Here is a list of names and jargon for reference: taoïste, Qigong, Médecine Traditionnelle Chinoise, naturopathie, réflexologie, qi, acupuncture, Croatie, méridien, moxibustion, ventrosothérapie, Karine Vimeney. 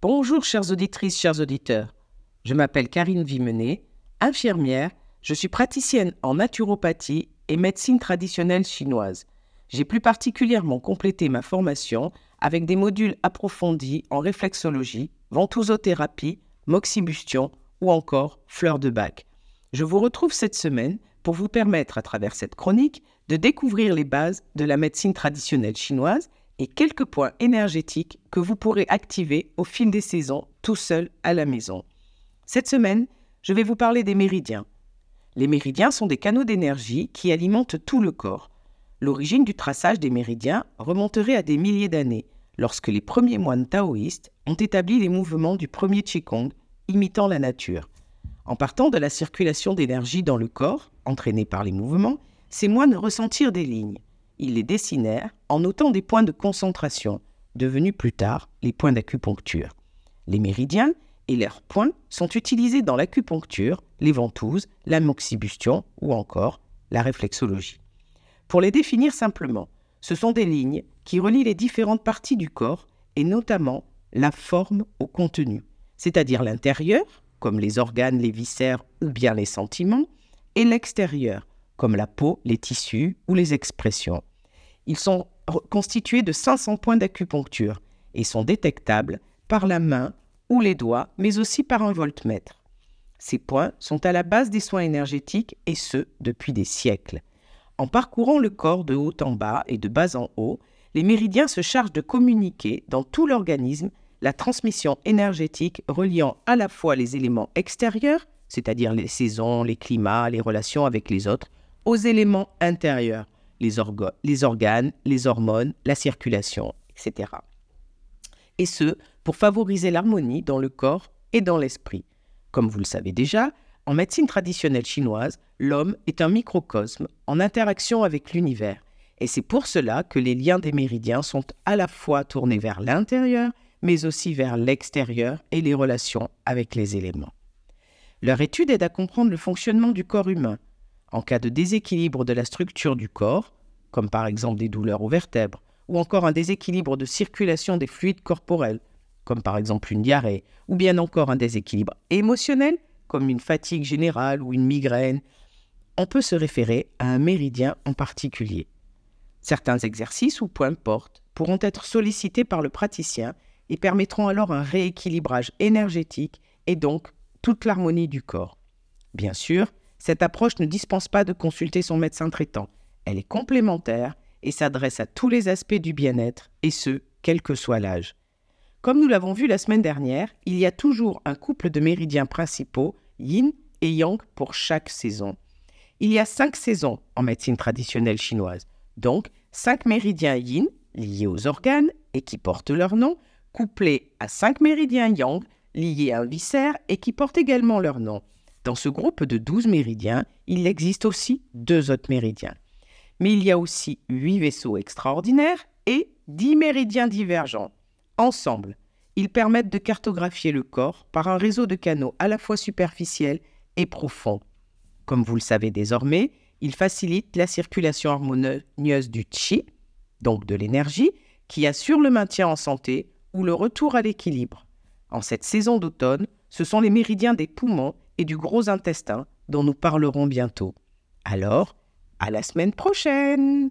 Bonjour chères auditrices, chers auditeurs. Je m'appelle Karine Vimeney, infirmière, je suis praticienne en naturopathie et médecine traditionnelle chinoise. J'ai plus particulièrement complété ma formation avec des modules approfondis en réflexologie, ventrosothérapie, moxibustion ou encore fleurs de bac. Je vous retrouve cette semaine pour vous permettre, à travers cette chronique, de découvrir les bases de la médecine traditionnelle chinoise et quelques points énergétiques que vous pourrez activer au fil des saisons, tout seul à la maison. Cette semaine, je vais vous parler des méridiens. Les méridiens sont des canaux d'énergie qui alimentent tout le corps. L'origine du traçage des méridiens remonterait à des milliers d'années, lorsque les premiers moines taoïstes ont établi les mouvements du premier Qigong, imitant la nature. En partant de la circulation d'énergie dans le corps, entraînée par les mouvements, ces moines ressentirent des lignes. Ils les dessinèrent en notant des points de concentration, devenus plus tard les points d'acupuncture. Les méridiens et leurs points sont utilisés dans l'acupuncture, les ventouses, la moxibustion ou encore la réflexologie. Pour les définir simplement, ce sont des lignes qui relient les différentes parties du corps et notamment la forme au contenu, c'est-à-dire l'intérieur, comme les organes, les viscères ou bien les sentiments, et l'extérieur, comme la peau, les tissus ou les expressions. Ils sont constitués de 500 points d'acupuncture et sont détectables par la main ou les doigts, mais aussi par un voltmètre. Ces points sont à la base des soins énergétiques et ce, depuis des siècles. En parcourant le corps de haut en bas et de bas en haut, les méridiens se chargent de communiquer dans tout l'organisme la transmission énergétique reliant à la fois les éléments extérieurs, c'est-à-dire les saisons, les climats, les relations avec les autres, aux éléments intérieurs, les organes, les hormones, la circulation, etc. Et ce, pour favoriser l'harmonie dans le corps et dans l'esprit. Comme vous le savez déjà, en médecine traditionnelle chinoise, l'homme est un microcosme en interaction avec l'univers. Et c'est pour cela que les liens des méridiens sont à la fois tournés vers l'intérieur, mais aussi vers l'extérieur et les relations avec les éléments. Leur étude aide à comprendre le fonctionnement du corps humain. En cas de déséquilibre de la structure du corps, comme par exemple des douleurs aux vertèbres, ou encore un déséquilibre de circulation des fluides corporels, comme par exemple une diarrhée, ou bien encore un déséquilibre émotionnel, comme une fatigue générale ou une migraine, on peut se référer à un méridien en particulier. Certains exercices ou points portes pourront être sollicités par le praticien et permettront alors un rééquilibrage énergétique et donc toute l'harmonie du corps. Bien sûr, cette approche ne dispense pas de consulter son médecin traitant. Elle est complémentaire et s'adresse à tous les aspects du bien-être, et ce, quel que soit l'âge. Comme nous l'avons vu la semaine dernière, il y a toujours un couple de méridiens principaux, yin et yang, pour chaque saison. Il y a 5 saisons en médecine traditionnelle chinoise, donc 5 méridiens yin liés aux organes et qui portent leur nom, couplés à 5 méridiens yang liés à un viscère et qui portent également leur nom. Dans ce groupe de 12 méridiens, il existe aussi 2 autres méridiens. Mais il y a aussi 8 vaisseaux extraordinaires et 10 méridiens divergents. Ensemble, ils permettent de cartographier le corps par un réseau de canaux à la fois superficiels et profonds. Comme vous le savez désormais, ils facilitent la circulation harmonieuse du qi, donc de l'énergie, qui assure le maintien en santé ou le retour à l'équilibre. En cette saison d'automne, ce sont les méridiens des poumons et du gros intestin dont nous parlerons bientôt. Alors, à la semaine prochaine!